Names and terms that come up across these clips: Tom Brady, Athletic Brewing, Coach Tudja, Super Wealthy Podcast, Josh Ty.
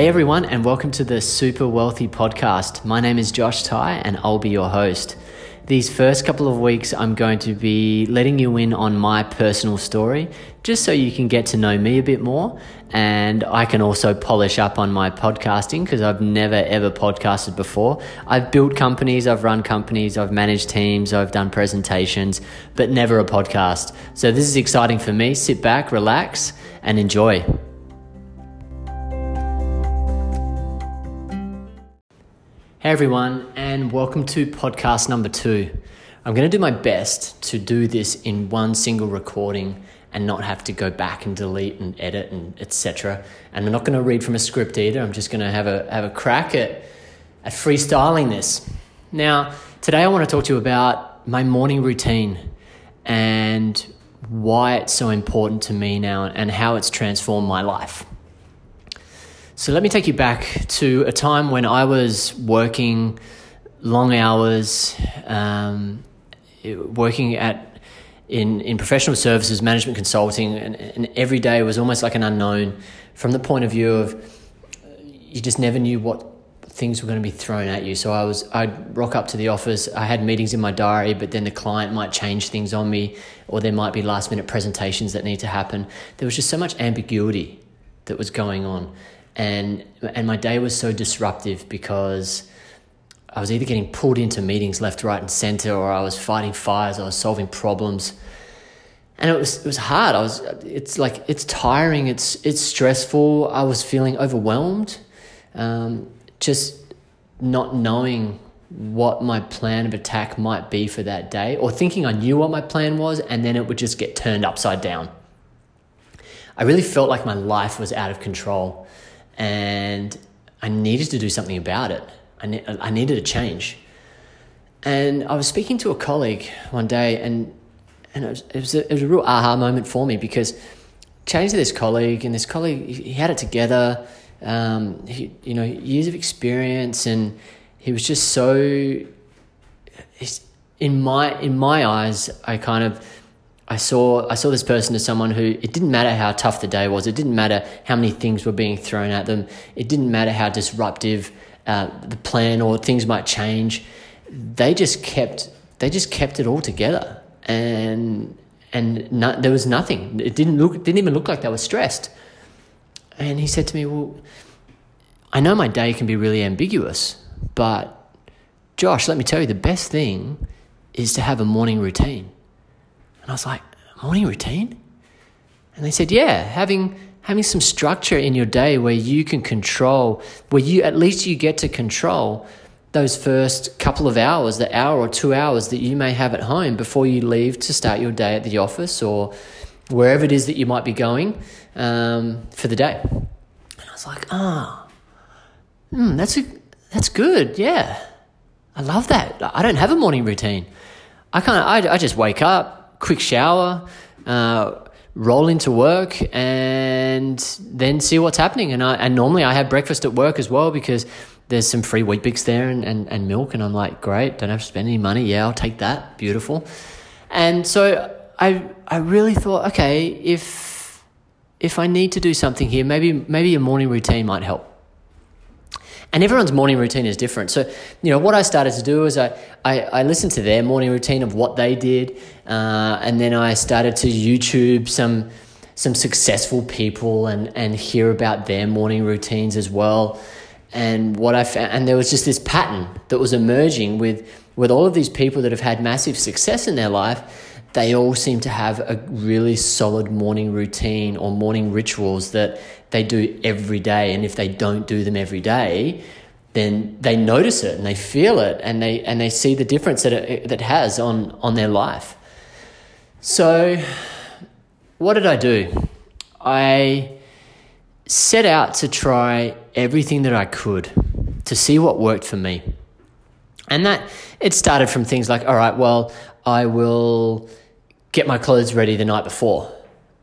Hey everyone, and welcome to the Super Wealthy Podcast. My name is Josh Ty and I'll be your host. These first couple of weeks, I'm going to be letting you in on my personal story, just so you can get to know me a bit more. And I can also polish up on my podcasting because I've never ever podcasted before. I've built companies, I've run companies, I've managed teams, I've done presentations, but never a podcast. So this is exciting for me. Sit back, relax, and enjoy. Hey everyone, and welcome to podcast number 2. I'm going to do my best to do this in one single recording and not have to go back and delete and edit and etc. And I'm not going to read from a script either. I'm just going to have a crack at freestyling this. Now, today I want to talk to you about my morning routine and why it's so important to me now and how it's transformed my life. So let me take you back to a time when I was working long hours, working in professional services, management consulting, and every day was almost like an unknown from the point of view of you just never knew what things were going to be thrown at you. So I'd rock up to the office, I had meetings in my diary, but then the client might change things on me, or there might be last minute presentations that need to happen. There was just so much ambiguity that was going on. And my day was so disruptive because I was either getting pulled into meetings left, right, and center, or I was fighting fires, I was solving problems, and it was hard. It's tiring, it's stressful. I was feeling overwhelmed, just not knowing what my plan of attack might be for that day, or thinking I knew what my plan was, and then it would just get turned upside down. I really felt like my life was out of control. And I needed to do something about it. I needed a change. And I was speaking to a colleague one day, and it was a real aha moment for me, because chatting to this colleague, he had it together, years of experience, and he was just so, in my eyes, I saw this person as someone who, it didn't matter how tough the day was. It didn't matter how many things were being thrown at them. It didn't matter how disruptive the plan or things might change. They just kept it all together, and there was nothing. It didn't even look like they were stressed. And he said to me, "Well, I know my day can be really ambiguous, but Josh, let me tell you, the best thing is to have a morning routine." And I was like, morning routine? And they said, yeah, having some structure in your day where you can control, where you at least you get to control those first couple of hours, the hour or 2 hours that you may have at home before you leave to start your day at the office or wherever it is that you might be going for the day. And I was like, that's good, yeah. I love that. I don't have a morning routine. I just wake up, quick shower, roll into work, and then see what's happening. And normally I have breakfast at work as well, because there's some free wheat bix there and milk. And I'm like, great, don't have to spend any money. Yeah, I'll take that. Beautiful. And so I really thought, okay, if I need to do something here, maybe a morning routine might help. And everyone's morning routine is different. So, what I started to do is I listened to their morning routine of what they did. And then I started to YouTube some successful people and hear about their morning routines as well. And what I found, and there was just this pattern that was emerging with all of these people that have had massive success in their life. They all seem to have a really solid morning routine or morning rituals that they do every day. And if they don't do them every day, then they notice it and they feel it and they see the difference that it has on their life. So what did I do? I set out to try everything that I could to see what worked for me. And that it started from things like, all right, well, I will get my clothes ready the night before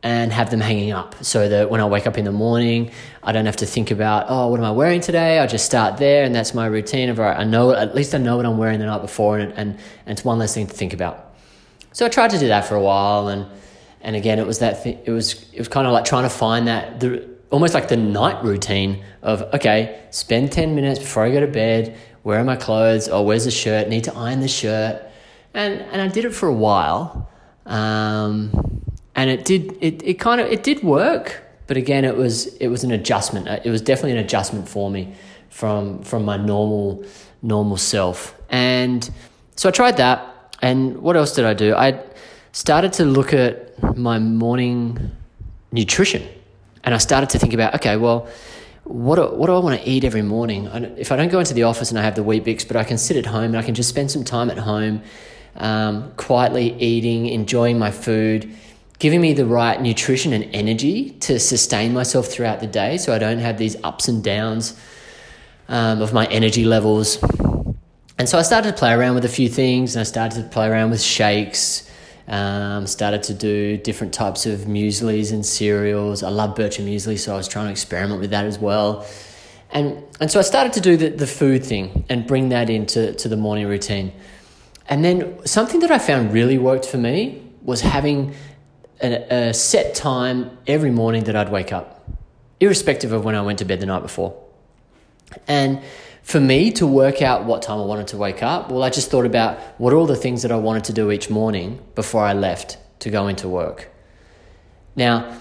and have them hanging up so that when I wake up in the morning, I don't have to think about, oh, what am I wearing today? I just start there, and that's my routine of, all right, I know what I'm wearing the night before, and it's one less thing to think about. So I tried to do that for a while, and again, it was kind of like trying to find that the almost like the night routine of, okay, spend 10 minutes before I go to bed, where are my clothes? Oh, where's the shirt? Need to iron the shirt. And I did it for a while. And it did work, but again, it was an adjustment. It was definitely an adjustment for me from my normal self. And so I tried that. And what else did I do? I started to look at my morning nutrition, and I started to think about, okay, well, what do I want to eat every morning? If I don't go into the office and I have the Weet-Bix, but I can sit at home and I can just spend some time at home, quietly eating, enjoying my food, giving me the right nutrition and energy to sustain myself throughout the day so I don't have these ups and downs of my energy levels. And so I started to play around with a few things, and I started to play around with shakes, started to do different types of mueslis and cereals. I love Bircher muesli, so I was trying to experiment with that as well. And so I started to do the food thing and bring that into the morning routine. And then something that I found really worked for me was having a set time every morning that I'd wake up, irrespective of when I went to bed the night before. And for me to work out what time I wanted to wake up, well, I just thought about what are all the things that I wanted to do each morning before I left to go into work. Now,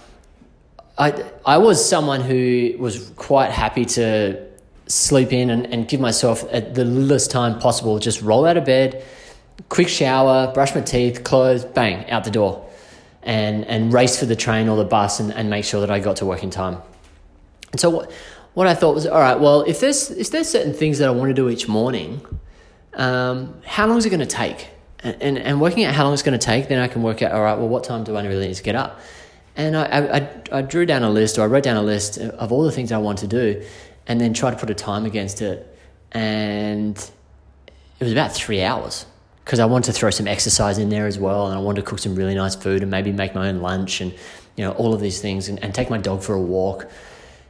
I was someone who was quite happy to sleep in and give myself at the littlest time possible, just roll out of bed, quick shower, brush my teeth, clothes, bang, out the door, and race for the train or the bus and make sure that I got to work in time. And so what I thought was, all right, well, if there's certain things that I want to do each morning, how long is it going to take? And working out how long it's going to take, then I can work out, all right, well, what time do I really need to get up? And I drew down a list, or I wrote down a list of all the things I want to do, and then tried to put a time against it. And it was about 3 hours, because I wanted to throw some exercise in there as well, and I wanted to cook some really nice food and maybe make my own lunch and, you know, all of these things, and take my dog for a walk.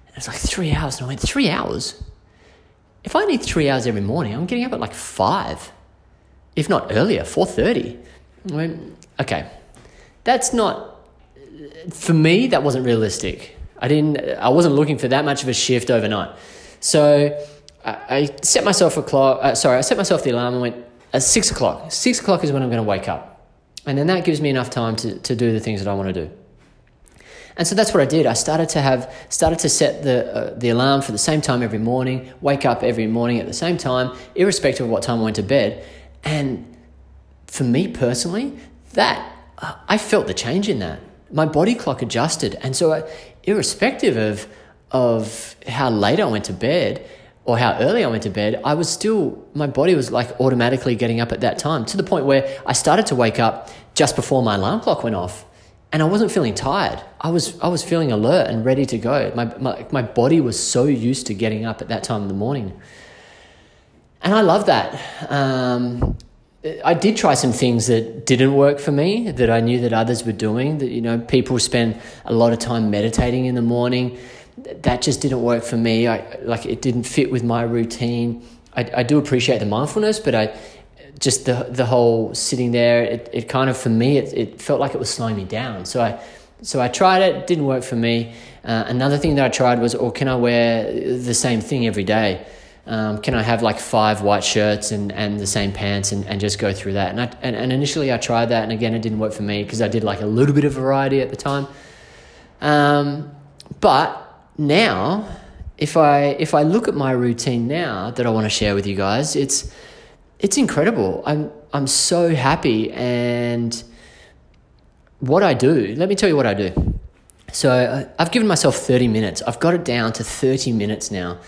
And it's like 3 hours, and I went, 3 hours? If I need 3 hours every morning, I'm getting up at like 5, if not earlier, 4:30. I went, okay, that's not, for me, that wasn't realistic. I wasn't looking for that much of a shift overnight. So I set myself the alarm and went, at 6 o'clock. 6 o'clock is when I'm going to wake up. And then that gives me enough time to do the things that I want to do. And so that's what I did. I started to set the alarm for the same time every morning, wake up every morning at the same time, irrespective of what time I went to bed. And for me personally, I felt the change in that. My body clock adjusted. And so irrespective of how late I went to bed, or how early I went to bed, my body was like automatically getting up at that time, to the point where I started to wake up just before my alarm clock went off, and I wasn't feeling tired. I was feeling alert and ready to go. My body was so used to getting up at that time in the morning. And I love that. I did try some things that didn't work for me, that I knew that others were doing, that, you know, people spend a lot of time meditating in the morning. That just didn't work for me. It didn't fit with my routine. I do appreciate the mindfulness, but the whole sitting there, it kind of, for me, it felt like it was slowing me down. So I tried it, didn't work for me. Another thing that I tried was, can I wear the same thing every day? Can I have like 5 white shirts and the same pants and just go through that? And initially I tried that, and again, it didn't work for me because I did like a little bit of variety at the time. But now, if I look at my routine now that I want to share with you guys, it's incredible. I'm so happy. And what I do, let me tell you what I do. So I've given myself 30 minutes. I've got it down to 30 minutes now.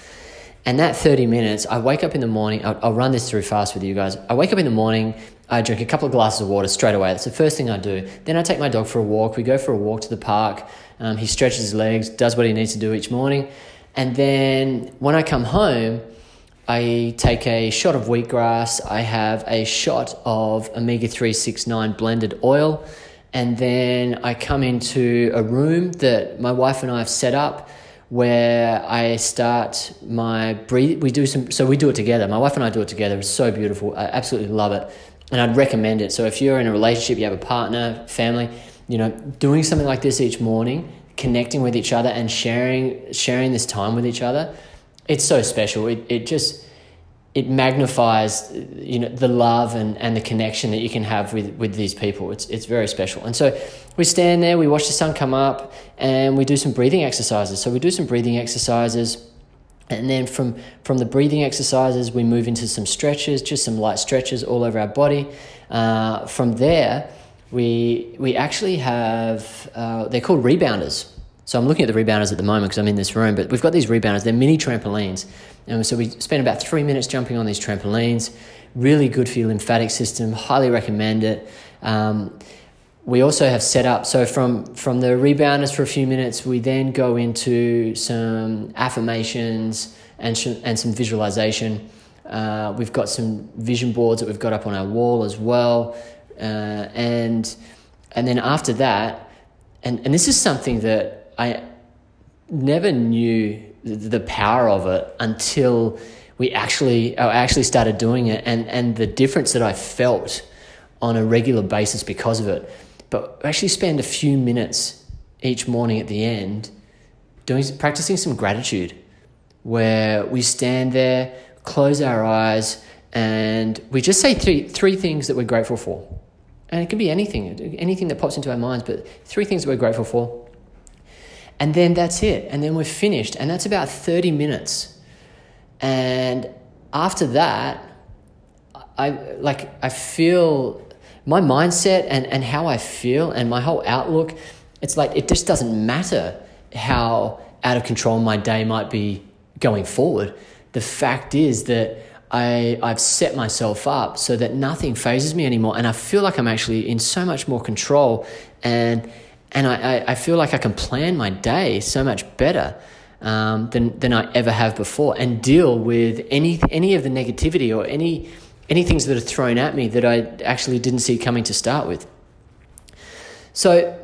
And that 30 minutes, I wake up in the morning. I'll run this through fast with you guys. I wake up in the morning, I drink a couple of glasses of water straight away. That's the first thing I do. Then I take my dog for a walk. We go for a walk to the park. He stretches his legs, does what he needs to do each morning. And then when I come home, I take a shot of wheatgrass. I have a shot of omega-369 blended oil. And then I come into a room that my wife and I have set up, where I start my breathe. We do it together. My wife and I do it together. It's so beautiful. I absolutely love it. And I'd recommend it. So if you're in a relationship, you have a partner, family, you know, doing something like this each morning connecting with each other and sharing this time with each other, it's so special. It magnifies, you know, the love and the connection that you can have with these people. It's very special. And so we stand there, we watch the sun come up, and we do some breathing exercises. So we do some breathing exercises, and then from the breathing exercises, we move into some stretches, just some light stretches all over our body. From there, we actually have, they're called rebounders. So I'm looking at the rebounders at the moment because I'm in this room, but we've got these rebounders. They're mini trampolines. And so we spend about 3 minutes jumping on these trampolines. Really good for your lymphatic system. Highly recommend it. We also have set up, so from the rebounders for a few minutes, we then go into some affirmations and some visualization. We've got some vision boards that we've got up on our wall as well. And then after that, and this is something that I never knew the power of it until I actually started doing it and the difference that I felt on a regular basis because of it. But I actually spend a few minutes each morning at the end practicing some gratitude, where we stand there, close our eyes, and we just say three things that we're grateful for. And it can be anything that pops into our minds, but three things that we're grateful for. And then that's it. And then we're finished. And that's about 30 minutes. And after that, I feel my mindset and how I feel and my whole outlook, it's like it just doesn't matter how out of control my day might be going forward. The fact is that I've set myself up so that nothing phases me anymore. And I feel like I'm actually in so much more control, and I feel like I can plan my day so much better than I ever have before, and deal with any of the negativity or any things that are thrown at me that I actually didn't see coming to start with. So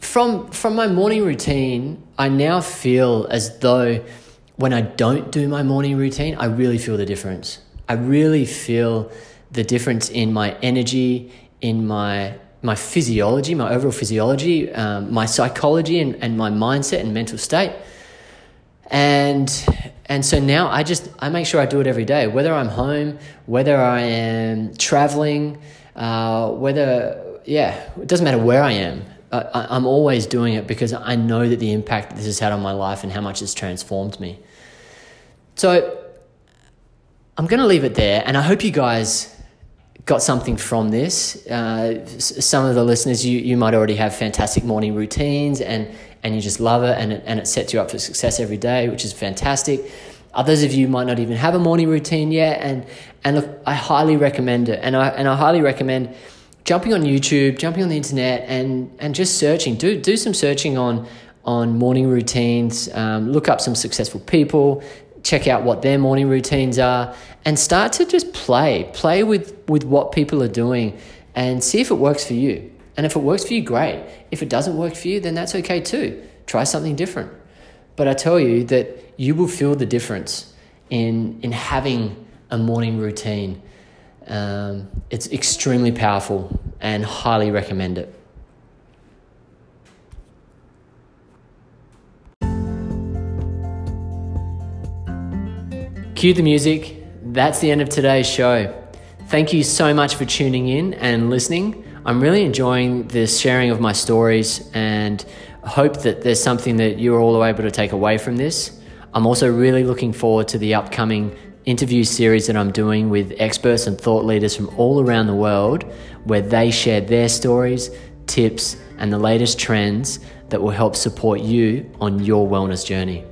from my morning routine, I now feel as though when I don't do my morning routine, I really feel the difference. I really feel the difference in my energy, in my physiology, my overall physiology, my psychology and my mindset and mental state. And so now I make sure I do it every day, whether I'm home, whether I am traveling, it doesn't matter where I am. I'm always doing it because I know that the impact that this has had on my life and how much it's transformed me. So I'm going to leave it there, and I hope you guys got something from this. Some of the listeners, you might already have fantastic morning routines and you just love it, and it sets you up for success every day, which is fantastic. Others of you might not even have a morning routine yet, and look, I highly recommend it, and I highly recommend jumping on YouTube, jumping on the internet, and just searching. Do some searching on morning routines. Look up some successful people. Check out what their morning routines are, and start to just play with what people are doing and see if it works for you. And if it works for you, great. If it doesn't work for you, then that's okay too. Try something different. But I tell you that you will feel the difference in having a morning routine. It's extremely powerful, and highly recommend it. Cue the music. That's the end of today's show. Thank you so much for tuning in and listening. I'm really enjoying the sharing of my stories, and hope that there's something that you're all able to take away from this. I'm also really looking forward to the upcoming interview series that I'm doing with experts and thought leaders from all around the world, where they share their stories, tips, and the latest trends that will help support you on your wellness journey.